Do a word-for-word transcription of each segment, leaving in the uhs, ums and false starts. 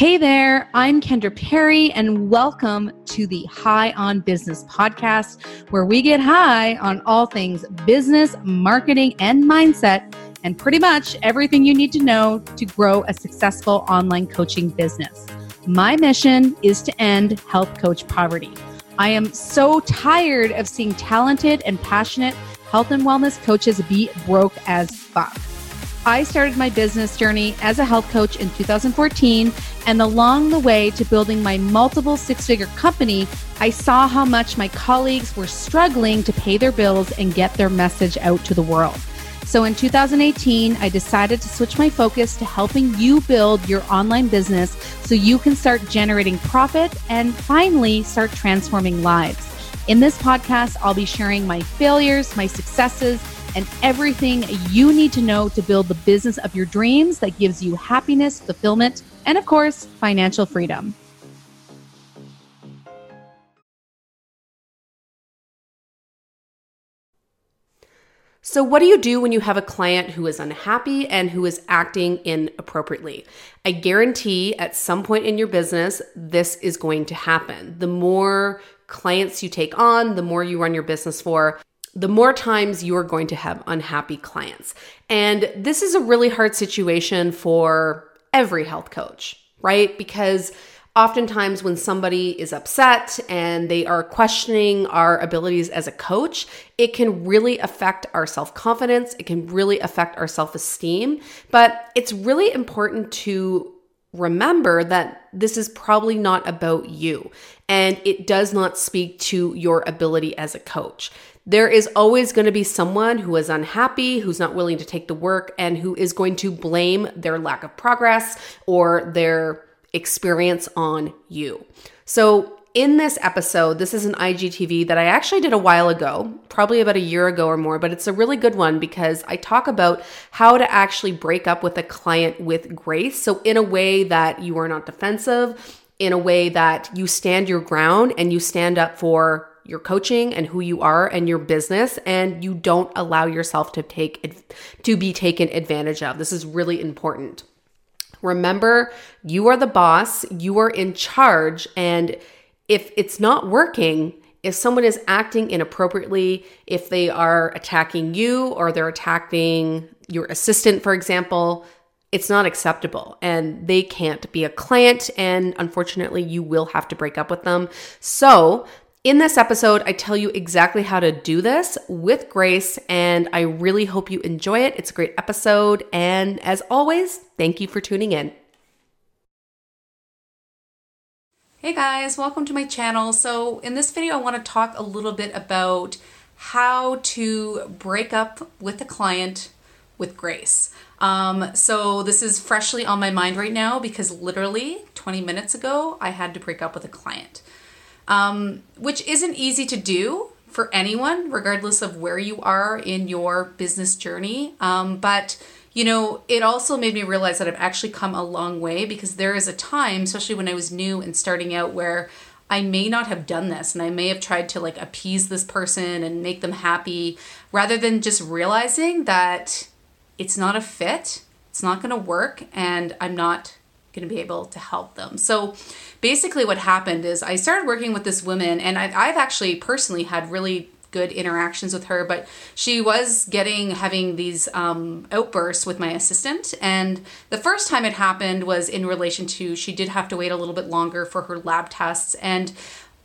Hey there, I'm Kendra Perry, and welcome to the High on Business podcast, where we get high on all things business, marketing, and mindset, and pretty much everything you need to know to grow a successful online coaching business. My mission is to end health coach poverty. I am so tired of seeing talented and passionate health and wellness coaches be broke as fuck. I started my business journey as a health coach in two thousand fourteen, and along the way to building my multiple six-figure company, I saw how much my colleagues were struggling to pay their bills and get their message out to the world. So in two thousand eighteen, I decided to switch my focus to helping you build your online business so you can start generating profit and finally start transforming lives. In this podcast, I'll be sharing my failures, my successes, and everything you need to know to build the business of your dreams that gives you happiness, fulfillment, and of course, financial freedom. So what do you do when you have a client who is unhappy and who is acting inappropriately? I guarantee at some point in your business, this is going to happen. The more clients you take on, the more you run your business for, the more times you are going to have unhappy clients. And this is a really hard situation for every health coach, right? Because oftentimes when somebody is upset and they are questioning our abilities as a coach, it can really affect our self-confidence. It can really affect our self-esteem. But it's really important to remember that this is probably not about you, and it does not speak to your ability as a coach. There is always going to be someone who is unhappy, who's not willing to take the work, and who is going to blame their lack of progress or their experience on you. So in this episode, this is an I G T V that I actually did a while ago, probably about a year ago or more, but it's a really good one because I talk about how to actually break up with a client with grace. So in a way that you are not defensive, in a way that you stand your ground and you stand up for your coaching and who you are and your business, and you don't allow yourself to take to be taken advantage of. This is really important. Remember, you are the boss, you are in charge, and if it's not working, if someone is acting inappropriately, if they are attacking you or they're attacking your assistant, for example, it's not acceptable and they can't be a client. And unfortunately, you will have to break up with them. So in this episode, I tell you exactly how to do this with grace, and I really hope you enjoy it. It's a great episode. And as always, thank you for tuning in. Hey guys, welcome to my channel. So in this video, I want to talk a little bit about how to break up with a client with grace. Um, so this is freshly on my mind right now because literally twenty minutes ago, I had to break up with a client, um, which isn't easy to do for anyone, regardless of where you are in your business journey. Um, but you know, it also made me realize that I've actually come a long way, because there is a time, especially when I was new and starting out, where I may not have done this and I may have tried to like appease this person and make them happy rather than just realizing that it's not a fit, it's not going to work, and I'm not going to be able to help them. So basically what happened is I started working with this woman, and I've, I've actually personally had really good interactions with her, but she was getting having these um, outbursts with my assistant. And the first time it happened was in relation to, she did have to wait a little bit longer for her lab tests, and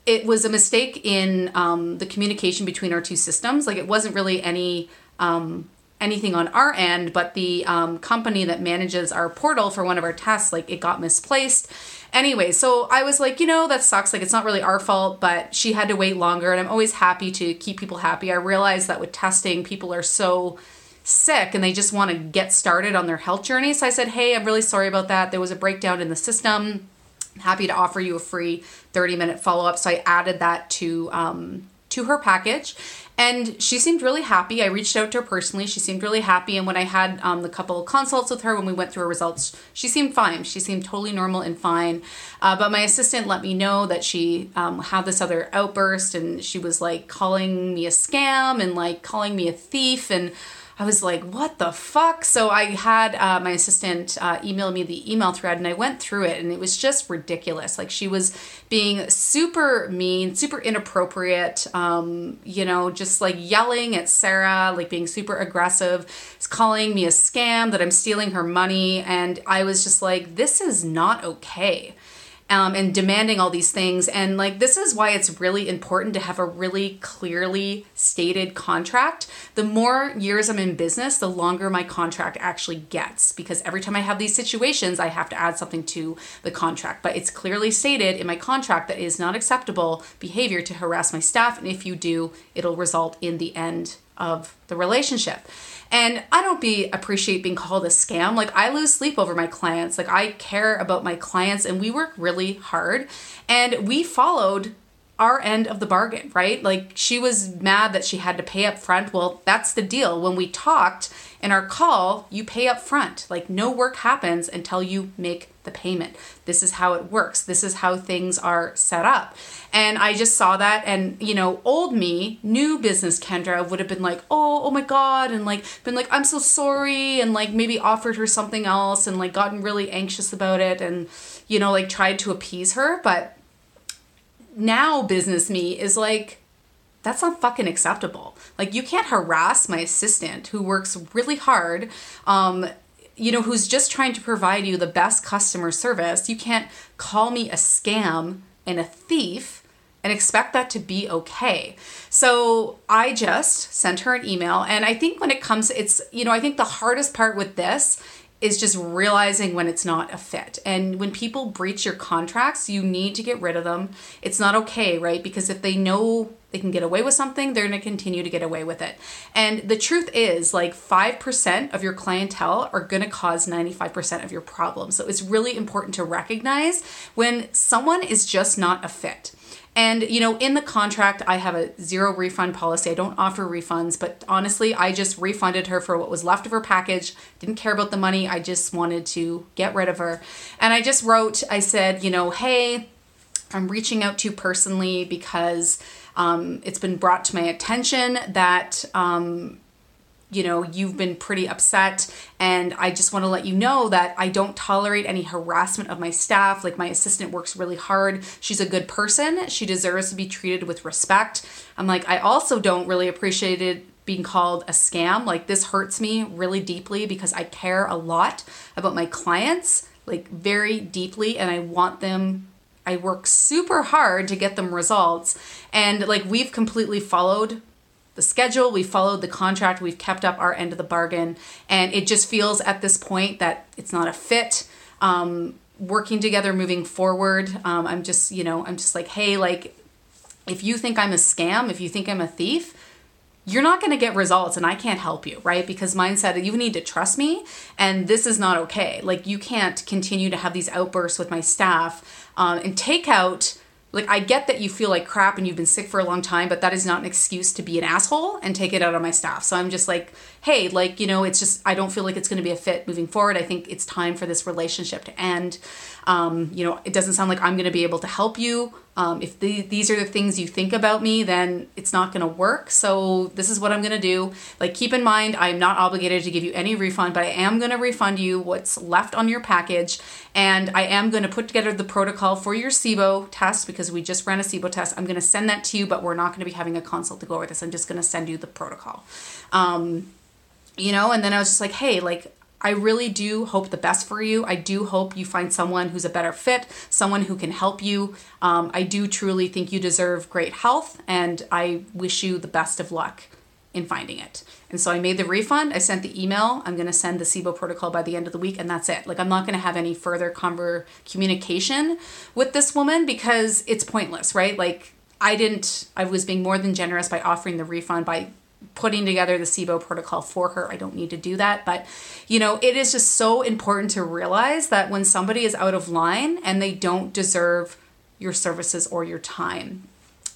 it was a mistake in um, the communication between our two systems. Like, it wasn't really any um, anything on our end, but the um, company that manages our portal for one of our tests, like, it got misplaced. Anyway, so I was like, you know, that sucks. Like, it's not really our fault, but she had to wait longer. And I'm always happy to keep people happy. I realize that with testing, people are so sick and they just want to get started on their health journey. So I said, hey, I'm really sorry about that. There was a breakdown in the system. I'm happy to offer you a free thirty minute follow-up. So I added that to, um, to her package. And she seemed really happy. I reached out to her personally. She seemed really happy. And when I had um, the couple consults with her, when we went through her results, she seemed fine. She seemed totally normal and fine. Uh, but my assistant let me know that she um, had this other outburst, and she was like calling me a scam and like calling me a thief. And I was like, what the fuck? So I had uh, my assistant uh, email me the email thread, and I went through it, and it was just ridiculous. Like, she was being super mean, super inappropriate, um, you know, just like yelling at Sarah, like being super aggressive, calling me a scam, that I'm stealing her money. And I was just like, this is not okay. Um, and demanding all these things. And like, this is why it's really important to have a really clearly stated contract. The more years I'm in business, the longer my contract actually gets, because every time I have these situations, I have to add something to the contract. But it's clearly stated in my contract that it is not acceptable behavior to harass my staff. And if you do, it'll result in the end of the relationship. And I don't be appreciate being called a scam. Like, I lose sleep over my clients. Like, I care about my clients, and we work really hard, and we followed our end of the bargain, right? Like, she was mad that she had to pay up front. Well, that's the deal. When we talked in our call, you pay up front. Like, no work happens until you make the payment. This is how it works. This is how things are set up. And I just saw that, and, you know, old me, new business Kendra would have been like, oh, oh my God. And like, been like, I'm so sorry. And like, maybe offered her something else, and like, gotten really anxious about it, and, you know, like, tried to appease her. But now business me is like, that's not fucking acceptable. Like, you can't harass my assistant who works really hard, um, you know, who's just trying to provide you the best customer service. You can't call me a scam and a thief and expect that to be okay. So I just sent her an email. And I think when it comes, it's, you know, I think the hardest part with this is just realizing when it's not a fit. And when people breach your contracts, you need to get rid of them. It's not okay, right? Because if they know they can get away with something, they're going to continue to get away with it. And the truth is, like, five percent of your clientele are going to cause ninety-five percent of your problems. So it's really important to recognize when someone is just not a fit. And, you know, in the contract, I have a zero refund policy. I don't offer refunds, but honestly, I just refunded her for what was left of her package. Didn't care about the money. I just wanted to get rid of her. And I just wrote, I said, you know, hey, I'm reaching out to you personally because um, it's been brought to my attention that, um, you know, you've been pretty upset. And I just want to let you know that I don't tolerate any harassment of my staff. Like, my assistant works really hard. She's a good person. She deserves to be treated with respect. I'm like, I also don't really appreciate it being called a scam. Like, this hurts me really deeply because I care a lot about my clients, like, very deeply. And I want them, I work super hard to get them results. And like, we've completely followed the schedule, we followed the contract, we've kept up our end of the bargain. And it just feels at this point that it's not a fit. Um, working together, moving forward, um, I'm just, you know, I'm just like, hey, like, if you think I'm a scam, if you think I'm a thief, you're not going to get results and I can't help you, right? Because mine said, you need to trust me, and this is not okay. Like, you can't continue to have these outbursts with my staff um, and take out. Like, I get that you feel like crap and you've been sick for a long time, but that is not an excuse to be an asshole and take it out on my staff. So I'm just like, hey, like, you know, it's just, I don't feel like it's going to be a fit moving forward. I think it's time for this relationship to end. Um, you know, it doesn't sound like I'm going to be able to help you. Um, if the, these are the things you think about me, then it's not going to work. So this is what I'm going to do. Like, keep in mind, I'm not obligated to give you any refund, but I am going to refund you what's left on your package. And I am going to put together the protocol for your SIBO test because we just ran a SIBO test. I'm going to send that to you, but we're not going to be having a consult to go over this. I'm just going to send you the protocol. Um, you know, and then I was just like, hey, like, I really do hope the best for you. I do hope you find someone who's a better fit, someone who can help you. Um, I do truly think you deserve great health, and I wish you the best of luck in finding it. And so I made the refund. I sent the email. I'm going to send the SIBO protocol by the end of the week, and that's it. Like, I'm not going to have any further conver- communication with this woman because it's pointless, right? Like, I didn't, I was being more than generous by offering the refund, by putting together the SIBO protocol for her. I don't need to do that. But, you know, it is just so important to realize that when somebody is out of line and they don't deserve your services or your time.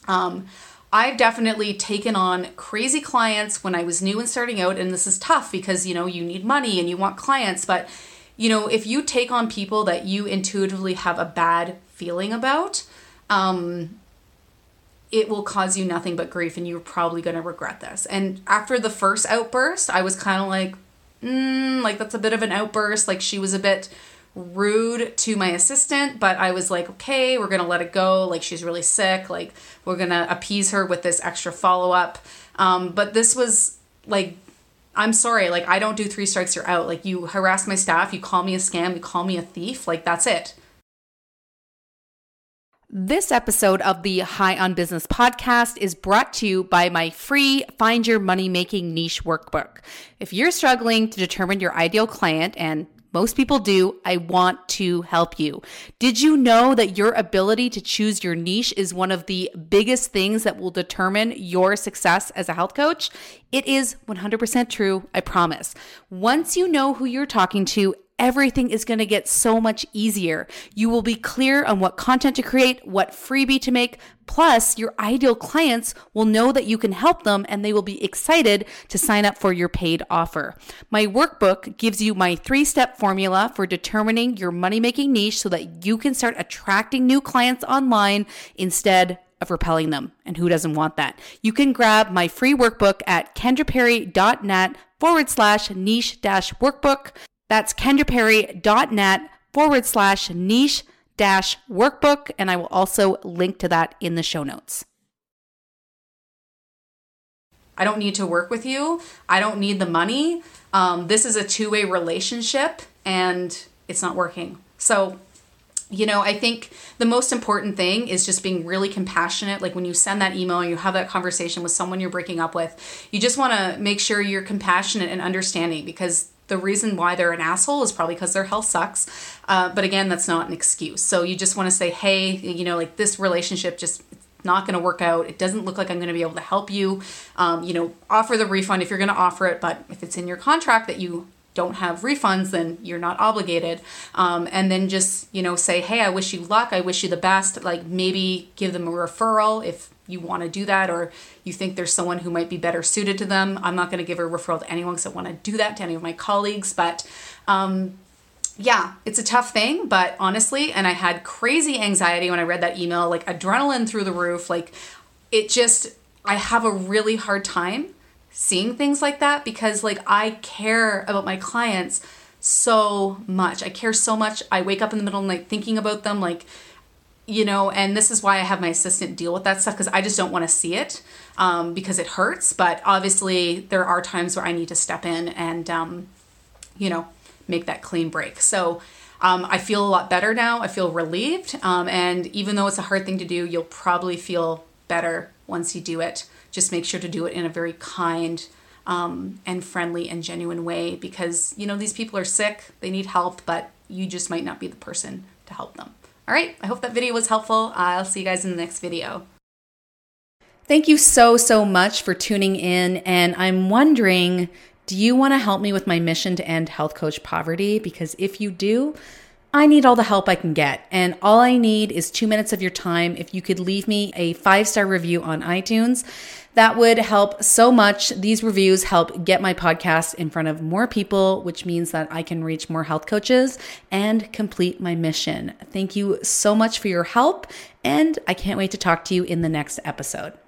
Um, I've definitely taken on crazy clients when I was new and starting out. And this is tough because, you know, you need money and you want clients. But, you know, if you take on people that you intuitively have a bad feeling about, um, it will cause you nothing but grief and you're probably going to regret this. And after the first outburst, I was kind of like, mm, like that's a bit of an outburst. Like she was a bit rude to my assistant, but I was like, okay, we're going to let it go. Like she's really sick. Like we're going to appease her with this extra follow-up. Um, but this was like, I'm sorry. Like I don't do three strikes, you're out. Like you harass my staff. You call me a scam. You call me a thief. Like that's it. This episode of the High on Business podcast is brought to you by my free Find Your Money Making Niche Workbook. If you're struggling to determine your ideal client, and most people do, I want to help you. Did you know that your ability to choose your niche is one of the biggest things that will determine your success as a health coach? It is one hundred percent true, I promise. Once you know who you're talking to, everything is going to get so much easier. You will be clear on what content to create, what freebie to make. Plus, your ideal clients will know that you can help them and they will be excited to sign up for your paid offer. My workbook gives you my three-step formula for determining your money-making niche so that you can start attracting new clients online instead of repelling them. And who doesn't want that? You can grab my free workbook at kendraperry.net forward slash niche dash workbook. That's kendraperry.net forward slash niche dash workbook. And I will also link to that in the show notes. I don't need to work with you. I don't need the money. Um, this is a two-way relationship and it's not working. So, you know, I think the most important thing is just being really compassionate. Like when you send that email and you have that conversation with someone you're breaking up with, you just want to make sure you're compassionate and understanding, because the reason why they're an asshole is probably because their health sucks. Uh, but again, that's not an excuse. So you just want to say, hey, you know, like this relationship just not going to work out. It doesn't look like I'm going to be able to help you. Um, you know, offer the refund if you're going to offer it. But if it's in your contract that you don't have refunds, then you're not obligated. Um, and then just, you know, say, hey, I wish you luck. I wish you the best. Like maybe give them a referral if you want to do that, or you think there's someone who might be better suited to them. I'm not going to give a referral to anyone because I want to do that to any of my colleagues. But um, yeah, it's a tough thing, but honestly, and I had crazy anxiety when I read that email, like adrenaline through the roof. Like it just, I have a really hard time seeing things like that because like I care about my clients so much. I care so much. I wake up in the middle of the night thinking about them. Like, you know, and this is why I have my assistant deal with that stuff, because I just don't want to see it um, because it hurts. But obviously there are times where I need to step in and, um, you know, make that clean break. So um, I feel a lot better now. I feel relieved. Um, and even though it's a hard thing to do, you'll probably feel better once you do it. Just make sure to do it in a very kind um, and friendly and genuine way, because, you know, these people are sick, they need help, but you just might not be the person to help them. All right, I hope that video was helpful. I'll see you guys in the next video. Thank you so, so much for tuning in. And I'm wondering, do you want to help me with my mission to end health coach poverty? Because if you do, I need all the help I can get. And all I need is two minutes of your time. If you could leave me a five-star review on iTunes, that would help so much. These reviews help get my podcast in front of more people, which means that I can reach more health coaches and complete my mission. Thank you so much for your help, and I can't wait to talk to you in the next episode.